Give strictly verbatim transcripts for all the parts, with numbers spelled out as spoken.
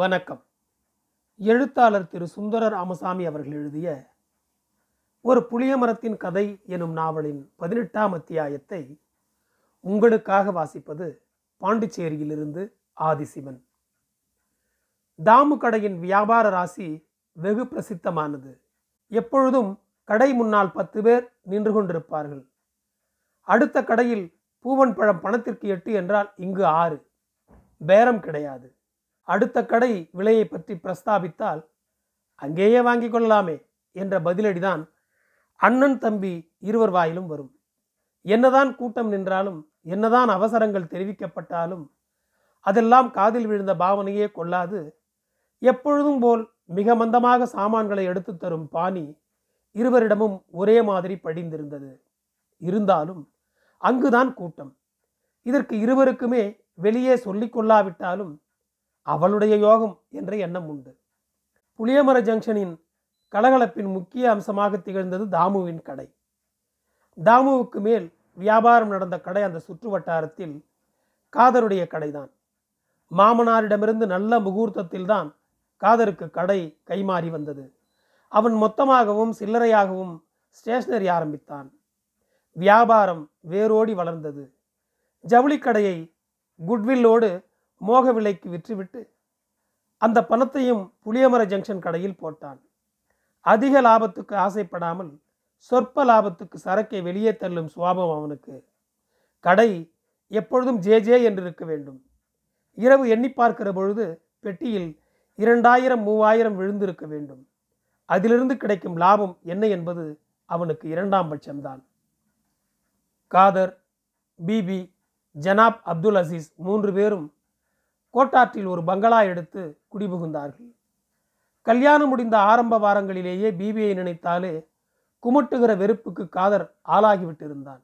வணக்கம். எழுத்தாளர் திரு சுந்தர ராமசாமி அவர்கள் எழுதிய ஒரு புளியமரத்தின் கதை எனும் நாவலின் பதினெட்டாம் அத்தியாயத்தை உங்களுக்காக வாசிப்பது பாண்டிச்சேரியிலிருந்து ஆதிசிவன். தாமு கடையின் வியாபார ராசி வெகு பிரசித்தமானது. எப்பொழுதும் கடை முன்னால் பத்து பேர் நின்று கொண்டிருப்பார்கள். அடுத்த கடையில் பூவன் பழம் பணத்திற்கு எட்டு என்றால் இங்கு ஆறு. பேரம் கிடையாது. அடுத்த கடை விலையை பற்றி பிரஸ்தாபித்தால் அங்கேயே வாங்கி கொள்ளலாமே என்ற பதிலடிதான் அண்ணன் தம்பி இருவர் வாயிலும் வரும். என்னதான் கூட்டம் நின்றாலும் என்னதான் அவசரங்கள் தெரிவிக்கப்பட்டாலும் அதெல்லாம் காதில் விழுந்த பாவனையே கொள்ளாது எப்பொழுதும் போல் மிக மந்தமாக சாமான்களை எடுத்து தரும் பாணி இருவரிடமும் ஒரே மாதிரி படிந்திருந்தது. இருந்தாலும் அங்குதான் கூட்டம். இதற்கு இருவருக்குமே வெளியே சொல்லிக் கொள்ளாவிட்டாலும் அவளுடைய யோகம் என்ற எண்ணம் உண்டு. புளியமர ஜங்ஷனின் கலகலப்பின் முக்கிய அம்சமாக திகழ்ந்தது தாமுவின் கடை. தாமுவுக்கு மேல் வியாபாரம் நடந்த கடை அந்த சுற்று வட்டாரத்தில் காதருடைய கடைதான். மாமனாரிடமிருந்து நல்ல முகூர்த்தத்தில்தான் காதருக்கு கடை கைமாறி வந்தது. அவன் மொத்தமாகவும் சில்லறையாகவும் ஸ்டேஷனரி ஆரம்பித்தான். வியாபாரம் வேரோடி வளர்ந்தது. ஜவுளிக்கடையை குட்வில்லோடு மோக விலைக்கு விற்றுவிட்டு அந்த பணத்தையும் புளியமர ஜங்ஷன் கடையில் போட்டான். அதிக லாபத்துக்கு ஆசைப்படாமல் சொற்ப லாபத்துக்கு சரக்கை வெளியே தள்ளும் சுவாபம் அவனுக்கு. கடை எப்பொழுதும் ஜே ஜே என்று இருக்க வேண்டும். இரவு எண்ணி பார்க்கிற பொழுது பெட்டியில் இரண்டாயிரம் மூவாயிரம் விழுந்திருக்க வேண்டும். அதிலிருந்து கிடைக்கும் லாபம் என்ன என்பது அவனுக்கு இரண்டாம் பட்சம்தான். காதர், பிபி, ஜனாப் அப்துல் அசீஸ் மூன்று பேரும் கோட்டாற்றில் ஒரு பங்களா எடுத்து குடிபுகுந்தார்கள். கல்யாணம் முடிந்த ஆரம்ப வாரங்களிலேயே பிபியை நினைத்தாலே குமட்டுகிற வெறுப்புக்கு காதர் ஆளாகிவிட்டிருந்தான்.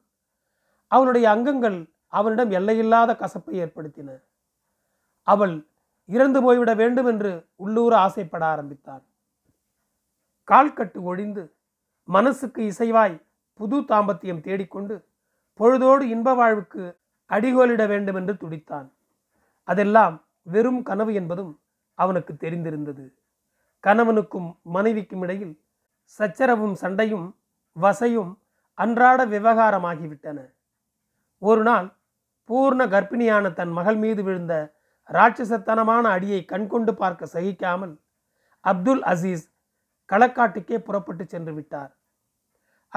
அவனுடைய அங்கங்கள் அவனிடம் எல்லையில்லாத கசப்பை ஏற்படுத்தின. அவள் இறந்து போய்விட வேண்டும் என்று உள்ளூர ஆசைப்பட ஆரம்பித்தான். கால்கட்டு ஒழிந்து மனசுக்கு இசைவாய் புது தாம்பத்தியம் தேடிக்கொண்டு பொழுதோடு இன்ப வாழ்வுக்கு அடிகோலிட வேண்டும் என்று துடித்தான். அதெல்லாம் வெறும் கனவு என்பதும் அவனுக்கு தெரிந்திருந்தது. கணவனுக்கும் மனைவிக்கும் இடையில் சச்சரவும் சண்டையும் வசையும் அன்றாட விவகாரமாகிவிட்டன. ஒரு நாள் பூர்ண கர்ப்பிணியான தன் மகள் மீது விழுந்த ராட்சசத்தனமான அடியை கண்கொண்டு பார்க்க சகிக்காமல் அப்துல் அசீஸ் களக்காட்டுக்கே புறப்பட்டு சென்று விட்டார்.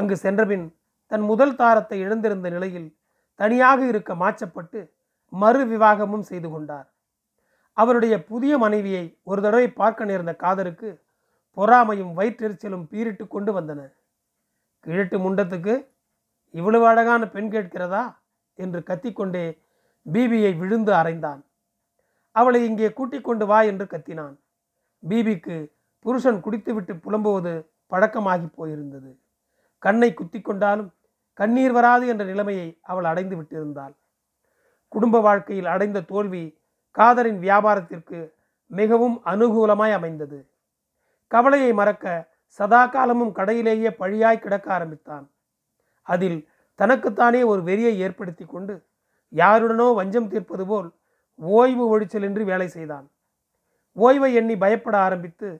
அங்கு சென்றபின் தன் முதல் தாரத்தை இழந்திருந்த நிலையில் தனியாக இருக்க மாற்றப்பட்டு மறு விவாகமும் செய்து கொண்டார். அவருடைய புதிய மனைவியை ஒரு தடவை பார்க்க நேர்ந்த காதருக்கு பொறாமையும் வயிற்றெரிச்சலும் பீரிட்டு கொண்டு வந்தன. கிழட்டு முண்டத்துக்கு இவ்வளவு அழகான பெண் கேட்கிறதா என்று கத்திக்கொண்டே பிபியை விழுந்து அறைந்தான். அவளை இங்கே கூட்டிக் கொண்டு வா என்று கத்தினான். பிபிக்கு புருஷன் குடித்துவிட்டு புலம்புவது பழக்கமாகி போயிருந்தது. கண்ணை குத்தி கொண்டாலும் கண்ணீர் வராது என்ற நிலைமையை அவள் அடைந்து விட்டிருந்தாள். குடும்ப வாழ்க்கையில் அடைந்த தோல்வி காதரின் வியாபாரத்திற்கு மிகவும் அனுகூலமாய் அமைந்தது. கவலையை மறக்க சதா காலமும் கடையிலேயே பழியாய் கிடக்க ஆரம்பித்தான். அதில் தனக்குத்தானே ஒரு வெறியை ஏற்படுத்தி கொண்டு யாருடனோ வஞ்சம் தீர்ப்பது போல் ஓய்வு ஒழிச்சலின்றி வேலை செய்தான். ஓய்வை எண்ணி பயப்பட ஆரம்பித்து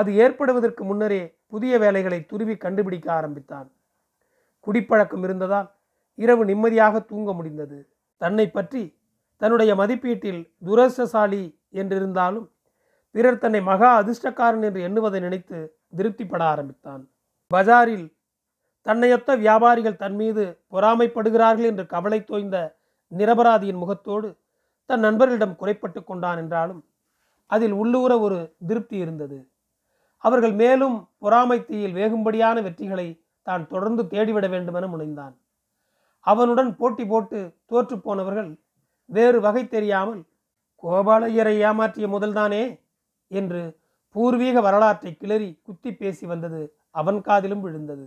அது ஏற்படுவதற்கு முன்னரே புதிய வேலைகளை துருவி கண்டுபிடிக்க ஆரம்பித்தான். குடிப்பழக்கம் இருந்ததால் இரவு நிம்மதியாக தூங்க முடிந்தது. தன்னை பற்றி தன்னுடைய மதிப்பீட்டில் துரதிர்ஷ்டசாலி என்றிருந்தாலும் பிறர் தன்னை மகா அதிர்ஷ்டக்காரன் என்று எண்ணுவதை நினைத்து திருப்திப்பட ஆரம்பித்தான். பஜாரில் தன்னையொத்த வியாபாரிகள் தன் மீது பொறாமைப்படுகிறார்கள் என்று கவலை தோய்ந்த நிரபராதியின் முகத்தோடு தன் நண்பர்களிடம் குறைப்பட்டு கொண்டான் என்றாலும் அதில் உள்ளூர ஒரு திருப்தி இருந்தது. அவர்கள் மேலும் பொறாமை தீயில் வேகும்படியான வெற்றிகளை தான் தொடர்ந்து தேடிவிட வேண்டுமென முனைந்தான். அவனுடன் போட்டி போட்டு தோற்று போனவர்கள் வேறு வகை தெரியாமல் கோபால ஐயரை ஏமாற்றிய முதல்தானே என்று பூர்வீக வரலாற்றை கிளறி குத்தி பேசி வந்தது அவன் காதிலும் விழுந்தது.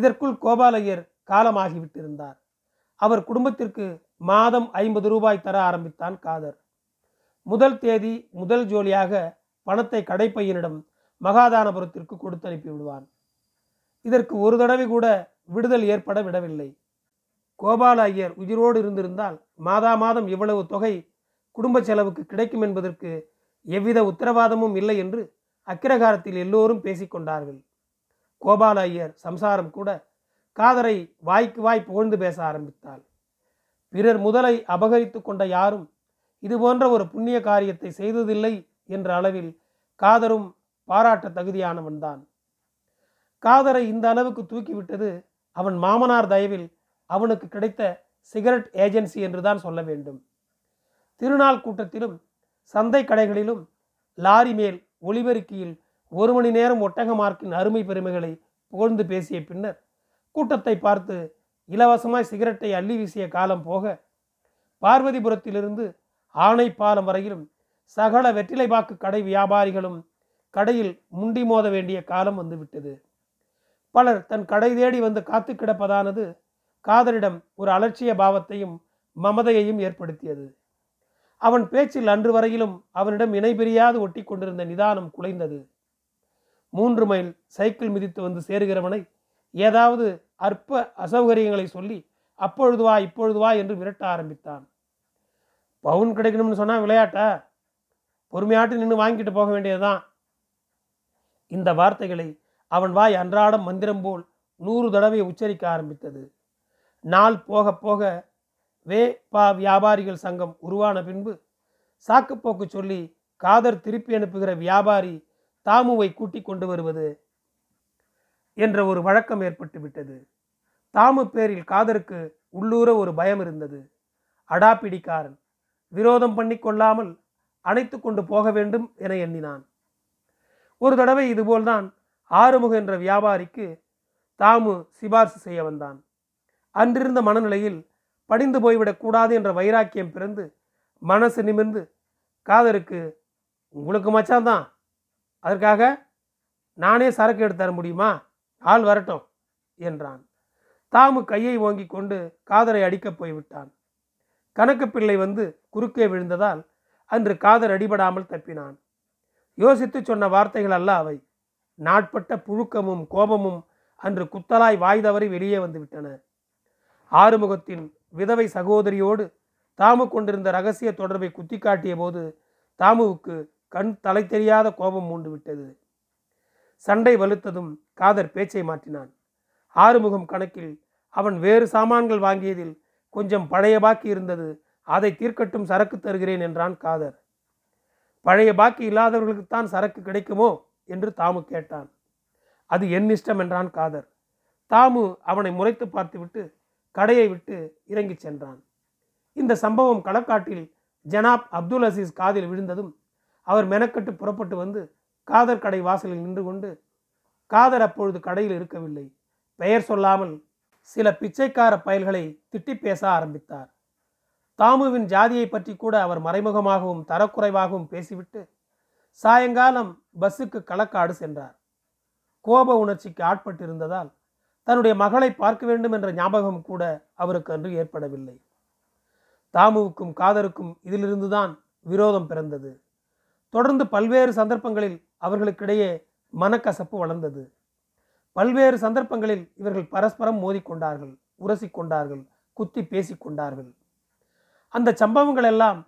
இதற்குள் கோபால ஐயர் காலமாகிவிட்டிருந்தார். அவர் குடும்பத்திற்கு மாதம் ஐம்பது ரூபாய் தர ஆரம்பித்தான் காதர். முதல் தேதி முதல் ஜோலியாக பணத்தை கடைப்பையனிடம் மகாதானபுரத்திற்கு கொடுத்து அனுப்பிவிடுவான். இதற்கு ஒரு தடவை கூட விடுதல் ஏற்பட விடவில்லை. கோபால ஐயர் உயிரோடு இருந்திருந்தால் மாதா மாதம் இவ்வளவு தொகை குடும்ப செலவுக்கு கிடைக்கும் என்பதற்கு எவ்வித உத்தரவாதமும் இல்லை என்று அக்கிரகாரத்தில் எல்லோரும் பேசிக்கொண்டார்கள். கோபால ஐயர் சம்சாரம் கூட காதரை வாய்க்கு வாய் புகழ்ந்து பேச ஆரம்பித்தாள். பிறர் முதலை அபகரித்து கொண்ட யாரும் இதுபோன்ற ஒரு புண்ணிய காரியத்தை செய்ததில்லை என்ற அளவில் காதரும் பாராட்ட தகுதியானவன்தான். காதரை இந்த அளவுக்கு தூக்கிவிட்டது அவன் மாமனார் தயவில் அவனுக்கு கிடைத்த சிகரெட் ஏஜென்சி என்றுதான் சொல்ல வேண்டும். திருநாள் கூட்டத்திலும் சந்தை கடைகளிலும் லாரி மேல் ஒளிபெருக்கியில் ஒரு மணி நேரம் ஒட்டக மார்க்கின் அருமை பெருமைகளை புகழ்ந்து பேசிய பின்னர் கூட்டத்தை பார்த்து இலவசமாய் சிகரெட்டை அள்ளி வீசிய காலம் போக பார்வதிபுரத்திலிருந்து ஆணை பாலம் வரையிலும் சகல வெற்றிலைபாக்கு கடை வியாபாரிகளும் கடையில் முண்டி மோத வேண்டிய காலம் வந்துவிட்டது. பலர் தன் கடை தேடி வந்து காத்து கிடப்பதானது காதரிடம் ஒரு அலட்சிய பாவத்தையும் மமதையையும் ஏற்படுத்தியது. அவன் பேச்சில் அன்று வரையிலும் அவனிடம் இணைபிரியாது ஒட்டி கொண்டிருந்த நிதானம் குலைந்தது. மூன்று மைல் சைக்கிள் மிதித்து வந்து சேருகிறவனை ஏதாவது அற்ப அசௌகரியங்களை சொல்லி அப்பொழுது வா இப்பொழுது வா என்று விரட்ட ஆரம்பித்தான். பவுன் கிடைக்கணும்னு சொன்னால் விளையாட்டா, பொறுமையாட்டு நின்று வாங்கிட்டு போக வேண்டியதுதான். இந்த வார்த்தைகளை அவன் வாய் அன்றாடம் மந்திரம் போல் நூறு தடவை உச்சரிக்க ஆரம்பித்தது. நாள் போக போக வே பா வியாபாரிகள் சங்கம் உருவான பின்பு சாக்குப்போக்கு சொல்லி காதர் திருப்பி அனுப்புகிற வியாபாரி தாமுவை கூட்டி கொண்டு வருவது என்ற ஒரு வழக்கம் ஏற்பட்டு விட்டது. தாமு பேரில் காதருக்கு உள்ளூர ஒரு பயம் இருந்தது. அடாப்பிடிக்காரன், விரோதம் பண்ணி கொள்ளாமல் அணைத்து கொண்டு போக வேண்டும் என எண்ணினான். ஒரு தடவை இதுபோல்தான் ஆறுமுகன் என்ற வியாபாரிக்கு தாமு சிபார்சு செய்ய வந்தான். அன்றிருந்த மனநிலையில் படிந்து போய்விடக்கூடாது என்ற வைராக்கியம் பிறந்து மனசு நிமிர்ந்து காதருக்கு, உங்களுக்கு மச்சான் தான், அதற்காக நானே சரக்கு எடுத்து தர முடியுமா, ஆள் வரட்டும் என்றான். தாமு கையை ஓங்கி கொண்டு காதரை அடிக்கப் போய்விட்டான். கணக்கு பிள்ளை வந்து குறுக்கே விழுந்ததால் அன்று காதர் அடிபடாமல் தப்பினான். யோசித்து சொன்ன வார்த்தைகள் அல்ல அவை. நாட்பட்ட புழுக்கமும் கோபமும் அன்று குத்தலாய் வாய் தவறி வெளியே வந்துவிட்டன. ஆறுமுகத்தின் விதவை சகோதரியோடு தாமு கொண்டிருந்த ரகசிய தொடர்பை குத்தி காட்டிய போது தாமுவுக்கு கண் தலை தெரியாத கோபம் மூண்டு விட்டது. சண்டை வலுத்ததும் காதர் பேச்சை மாற்றினான். ஆறுமுகம் கணக்கில் அவன் வேறு சாமான்கள் வாங்கியதில் கொஞ்சம் பழைய பாக்கி இருந்தது. அதை தீர்க்கட்டும், சரக்கு தருகிறேன் என்றான் காதர். பழைய பாக்கி இல்லாதவர்களுக்குத்தான் சரக்கு கிடைக்குமோ என்று தாமு கேட்டான். அது என் இஷ்டம் என்றான் காதர். தாமு அவனை முறைத்து பார்த்துவிட்டு கடையை விட்டு இறங்கி சென்றான். இந்த சம்பவம் களக்காட்டில் ஜனாப் அப்துல் அசீஸ் காதில் விழுந்ததும் அவர் மெனக்கட்டு புறப்பட்டு வந்து காதர் கடை வாசலில் நின்று கொண்டு, காதர் அப்பொழுது கடையில் இருக்கவில்லை, பெயர் சொல்லாமல் சில பிச்சைக்கார பயல்களை திட்டி பேச ஆரம்பித்தார். தாமுவின் ஜாதியை பற்றி கூட அவர் மறைமுகமாகவும் தரக்குறைவாகவும் பேசிவிட்டு சாயங்காலம் பஸ்ஸுக்கு களக்காடு சென்றார். கோப உணர்ச்சிக்கு ஆட்பட்டு இருந்ததால் தன்னுடைய மகளை பார்க்க வேண்டும் என்ற ஞாபகம் கூட அவருக்கு அன்று ஏற்படவில்லை. தாமுவுக்கும் காதருக்கும் இதிலிருந்துதான் விரோதம் பிறந்தது. தொடர்ந்து பல்வேறு சந்தர்ப்பங்களில் அவர்களுக்கிடையே மனக்கசப்பு வளர்ந்தது. பல்வேறு சந்தர்ப்பங்களில் இவர்கள் பரஸ்பரம் மோதிக்கொண்டார்கள், உரசிக்கொண்டார்கள், குத்தி பேசிக்கொண்டார்கள். அந்த சம்பவங்கள் எல்லாம்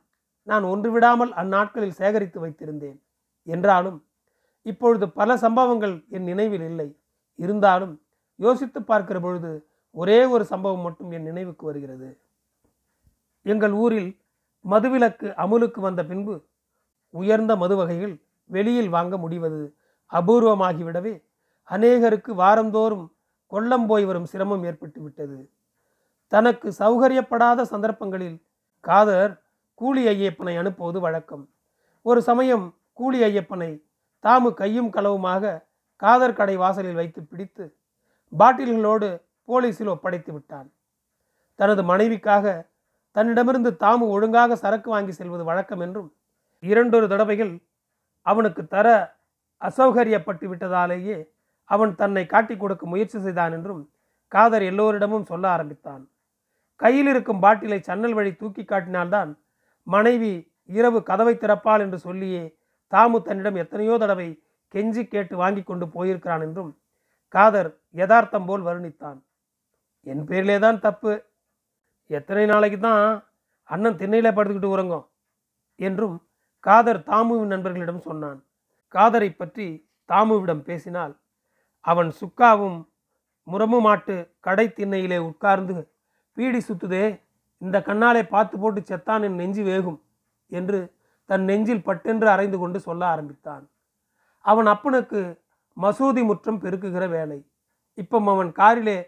நான் ஒன்று விடாமல் அந்நாட்களில் சேகரித்து வைத்திருந்தேன். என்றாலும் இப்பொழுது பல சம்பவங்கள் என் நினைவில் இல்லை. இருந்தாலும் யோசித்து பார்க்கிற பொழுது ஒரே ஒரு சம்பவம் மட்டும் என் நினைவுக்கு வருகிறது. எங்கள் ஊரில் மதுவிலக்கு அமுலுக்கு வந்த பின்பு உயர்ந்த மது வகைகள் வெளியில் வாங்க முடிவது அபூர்வமாகிவிடவே அநேகருக்கு வாரந்தோறும் கொல்லம் போய் வரும் சிரமம் ஏற்பட்டு விட்டது. தனக்கு சௌகரியப்படாத சந்தர்ப்பங்களில் காதர் கூலி ஐயப்பனை அனுப்புவது வழக்கம். ஒரு சமயம் கூலி ஐயப்பனை தாமு கையும் களவுமாக காதர் கடை வாசலில் வைத்து பிடித்து பாட்டில்களோடு போலீஸில் ஒப்படைத்து விட்டான். தனது மனைவிக்காக தன்னிடமிருந்து தாமு ஒழுங்காக சரக்கு வாங்கி செல்வது வழக்கம் என்றும் இரண்டொரு தடவைகள் அவனுக்கு தர அசௌகரியப்பட்டு விட்டதாலேயே அவன் தன்னை காட்டி கொடுக்க முயற்சி செய்தான் என்றும் காதர் எல்லோரிடமும் சொல்ல ஆரம்பித்தான். கையில் இருக்கும் பாட்டிலை சன்னல் வழி தூக்கி காட்டினால்தான் மனைவி இரவு கதவை திறப்பாள் என்று சொல்லியே தாமு தன்னிடம் எத்தனையோ தடவை கெஞ்சி கேட்டு வாங்கி கொண்டு போயிருக்கிறான் என்றும் காதர் யதார்த்தம் போல் வருணித்தான். என் பேரிலே தான் தப்பு, எத்தனை நாளைக்கு தான் அண்ணன் திண்ணையில் படுத்துக்கிட்டு உறங்கும் என்றும் காதர் தாமுவின் நண்பர்களிடம் சொன்னான். காதரை பற்றி தாமுவிடம் பேசினால் அவன் சுக்காவும் முரமு மாட்டு கடை திண்ணையிலே உட்கார்ந்து பீடி சுத்துதே, இந்த கண்ணாலே பார்த்து போட்டு செத்தான் என் நெஞ்சு வேகும் என்று தன் நெஞ்சில் பட்டென்று அரைந்து கொண்டு சொல்ல ஆரம்பித்தான். அவன் அப்பனுக்கு மசூதி முற்றம் பெருக்குகிற வேலை. இப்போ அவன் காரிலே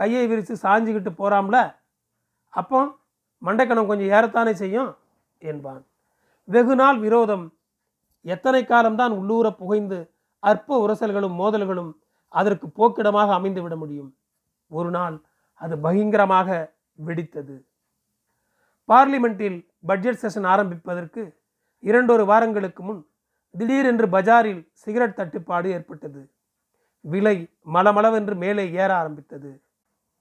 கையை விரித்து சாஞ்சிக்கிட்டு போறாம்ல, அப்போ மண்டைக்கணம் கொஞ்சம் ஏறத்தானே செய்யும் என்பான். வெகு நாள் விரோதம் எத்தனை காலம்தான் உள்ளூர புகைந்து அற்ப உரசல்களும் மோதல்களும் அதற்கு போக்கிடமாக அமைந்து விட முடியும்? ஒரு நாள் அது பயங்கரமாக வெடித்தது. பார்லிமெண்டில் பட்ஜெட் செஷன் ஆரம்பிப்பதற்கு இரண்டொரு வாரங்களுக்கு முன் திடீரென்று பஜாரில் சிகரெட் தட்டுப்பாடு ஏற்பட்டது. விலை மலமளவென்று மேலே ஏற ஆரம்பித்தது.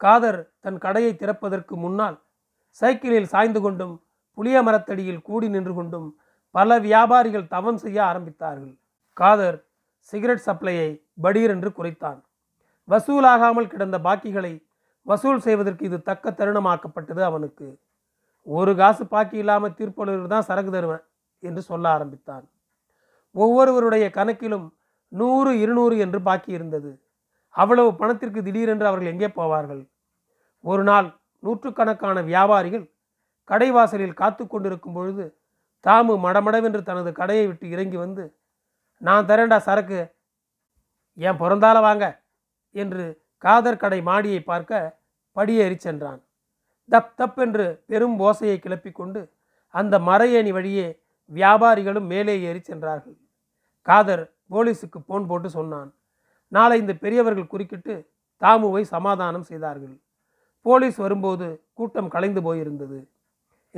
காதர் தன் கடையை திறப்பதற்கு முன்னால் சைக்கிளில் சாய்ந்து கொண்டும் புளியமரத்தடியில் கூடி நின்று கொண்டும் பல வியாபாரிகள் தவம் செய்ய ஆரம்பித்தார்கள். காதர் சிகரெட் சப்ளையை படீரென்று குறைத்தான். வசூலாகாமல் கிடந்த பாக்கிகளை வசூல் செய்வதற்கு இது தக்க தருணமாக்கப்பட்டது. அவனுக்கு ஒரு காசு பாக்கி இல்லாமல் தீர்ப்பளவில் தான் சரக்கு தருவேன் என்று சொல்ல ஆரம்பித்தான். ஒவ்வொருவருடைய கணக்கிலும் நூறு இருநூறு என்று பாக்கி இருந்தது. அவ்வளவு பணத்திற்கு திடீரென்று அவர்கள் எங்கே போவார்கள்? ஒரு நாள் நூற்றுக்கணக்கான வியாபாரிகள் கடைவாசலில் காத்து கொண்டிருக்கும் பொழுது தாமு மடமடவென்று தனது கடையை விட்டு இறங்கி வந்து, நான் தரேண்டா சரக்கு, ஏன் பிறந்தால வாங்க என்று காதர் கடை மாடியை பார்க்க படியேறி சென்றான். தப் தப் என்று பெரும் ஓசையை கிளப்பிக்கொண்டு அந்த மறையணி வழியே வியாபாரிகளும் மேலே ஏறி சென்றார்கள். காதர் போலீஸுக்கு போன் போட்டு சொன்னான். நாளை இந்த பெரியவர்கள் குறுக்கிட்டு தாமுவை சமாதானம் செய்தார்கள். போலீஸ் வரும்போது கூட்டம் கலைந்து போயிருந்தது.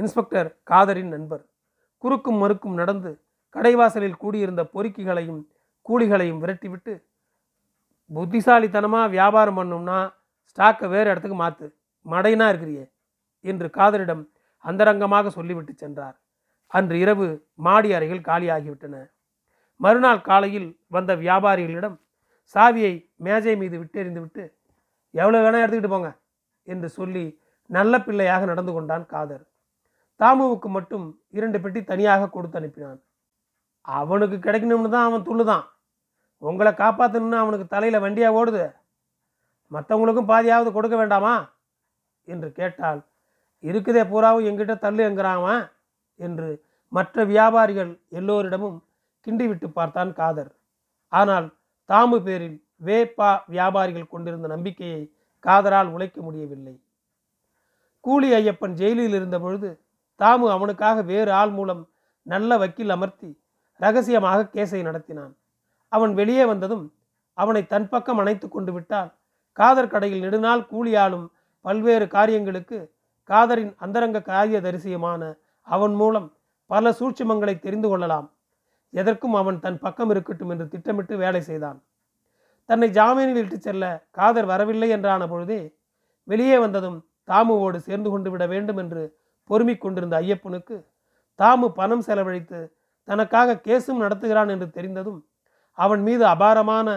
இன்ஸ்பெக்டர் காதரின் நண்பர் குறுக்கும் மறுக்கும் நடந்து கடைவாசலில் கூடியிருந்த பொறுக்கிகளையும் கூலிகளையும் விரட்டிவிட்டு, புத்திசாலித்தனமாக வியாபாரம் பண்ணோம்னா ஸ்டாக்கை வேறு இடத்துக்கு மாற்று, மடையினா இருக்கிறியே என்று காதரிடம் அந்தரங்கமாக சொல்லிவிட்டு சென்றார். அன்று இரவு மாடி அறைகள் காலியாகிவிட்டன. மறுநாள் காலையில் வந்த வியாபாரிகளிடம் சாவியை மேஜை மீது விட்டெறிந்துவிட்டு, எவ்வளோ வேணால் எடுத்துக்கிட்டு போங்க என்று சொல்லி நல்ல பிள்ளையாக நடந்து கொண்டான் காதர். தாமுவுக்கு மட்டும் இரண்டு பெட்டி தனியாக கொடுத்து அனுப்பினான். அவனுக்கு கிடைக்கணும்னு தான் அவன் துள்ளுதான். உங்களை காப்பாற்றணும்னு அவனுக்கு தலையில் வண்டியாக ஓடுது. மற்றவங்களுக்கும் பாதியாவது கொடுக்க வேண்டாமா என்று கேட்டால், இருக்குதே பூராவும் எங்கிட்ட தள்ளு என்கிறான் என்று மற்ற வியாபாரிகள் எல்லோரிடமும் கிண்டிவிட்டு பார்த்தான் காதர். ஆனால் தாமு பேரில் வேப்பா வியாபாரிகள் கொண்டிருந்த நம்பிக்கையை காதரால் உழைக்க முடியவில்லை. கூலி ஐயப்பன் ஜெயிலில் இருந்த பொழுது தாமு அவனுக்காக வேறு ஆள் மூலம் நல்ல வக்கீல் அமர்த்தி ரகசியமாக கேஸை நடத்தினான். அவன் வெளியே வந்ததும் அவனை தன் பக்கம் அணைத்து கொண்டு விட்டால் காதர் கடையில் நெடுநாள் கூலியாலும் பல்வேறு காரியங்களுக்கு காதரின் அந்தரங்க காரிய தரிசியமான அவன் மூலம் பல சூட்சுமங்களை தெரிந்து கொள்ளலாம். எதற்கும் அவன் தன் பக்கம் இருக்கட்டும் என்று திட்டமிட்டு வேலை செய்தான். தன்னை ஜாமீனில் இட்டு செல்ல காதர் வரவில்லை என்றான பொழுதே வெளியே வந்ததும் தாமுவோடு சேர்ந்து கொண்டு விட வேண்டும் என்று பொறுமிக் கொண்டிருந்த ஐயப்பனுக்கு தாமு பணம் செலவழித்து தனக்காக கேஸும் நடத்துகிறான் என்று தெரிந்ததும் அவன் மீது அபாரமான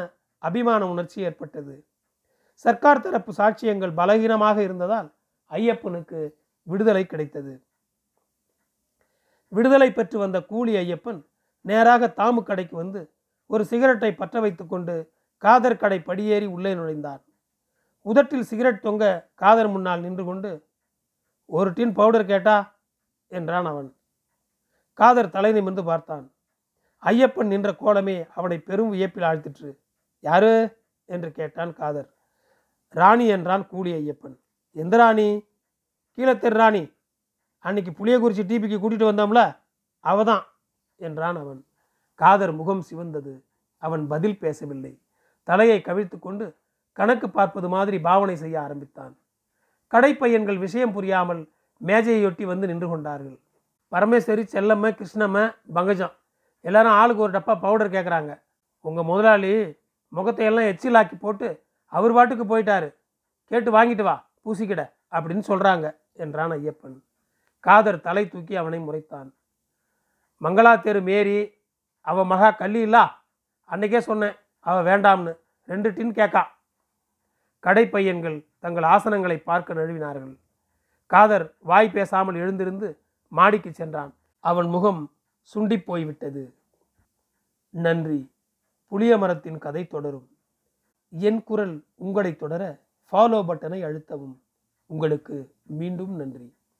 அபிமான உணர்ச்சி ஏற்பட்டது. சர்க்கார் தரப்பு சாட்சியங்கள் பலகீனமாக இருந்ததால் ஐயப்பனுக்கு விடுதலை கிடைத்தது. விடுதலை பெற்று வந்த கூலி ஐயப்பன் நேராக தாமு கடைக்கு வந்து ஒரு சிகரெட்டை பற்ற வைத்து கொண்டு காதர் கடை படியேறி உள்ளே நுழைந்தார். உதட்டில் சிகரெட் தொங்க காதர் முன்னால் நின்று கொண்டு, ஒரு டின் பவுடர் கேட்டா என்றான் அவன். காதர் தலை நிமிர்ந்து பார்த்தான். ஐயப்பன் நின்ற கோலமே அவனை பெரும் வியப்பில் ஆழ்த்திற்று. யாரு என்று கேட்டான் காதர். ராணி என்றான் கூலி ஐயப்பன். எந்த ராணி? கீழத்தெரு ராணி, அன்னைக்கு புளியகுறிச்சி டிபிக்கு கூட்டிகிட்டு வந்தோம்ல, அவ தான் என்றான் அவன். காதர் முகம் சிவந்தது. அவன் பதில் பேசவில்லை. தலையை கவிழ்த்து கொண்டு கணக்கு பார்ப்பது மாதிரி பாவனை செய்ய ஆரம்பித்தான். கடைப்பையன்கள் விஷயம் புரியாமல் மேஜையொட்டி வந்து நின்று கொண்டார்கள். பரமேஸ்வரி, செல்லம்மை, கிருஷ்ணம்மை, பங்கஜம் எல்லாரும் ஆளுக்கு ஒரு டப்பா பவுடர் கேட்குறாங்க. உங்கள் முதலாளி முகத்தையெல்லாம் எச்சிலாக்கி போட்டு அவர் வாட்டுக்கு போயிட்டாரு, கேட்டு வாங்கிட்டு வா பூசிக்கிட அப்படின்னு சொல்கிறாங்க என்றான் ஐயப்பன். காதர் தலை தூக்கி அவனை முறைத்தான். மங்களாத்தேரு மேரி, அவள் மகா கள்ளி இல்லா, அன்னைக்கே சொன்னேன் அவள் வேண்டாம்னு, ரெண்டு டின் கேட்கா. கடைப்பையன்கள் தங்கள் ஆசனங்களை பார்க்க நழுவினார்கள். காதர் வாய் பேசாமல் எழுந்திருந்து மாடிக்கு சென்றான். அவன் முகம் சுண்டி போய்விட்டது. நன்றி. புளியமரத்தின் கதை தொடரும். என் குரல் உங்களை தொடர ஃபாலோ பட்டனை அழுத்தவும். உங்களுக்கு மீண்டும் நன்றி.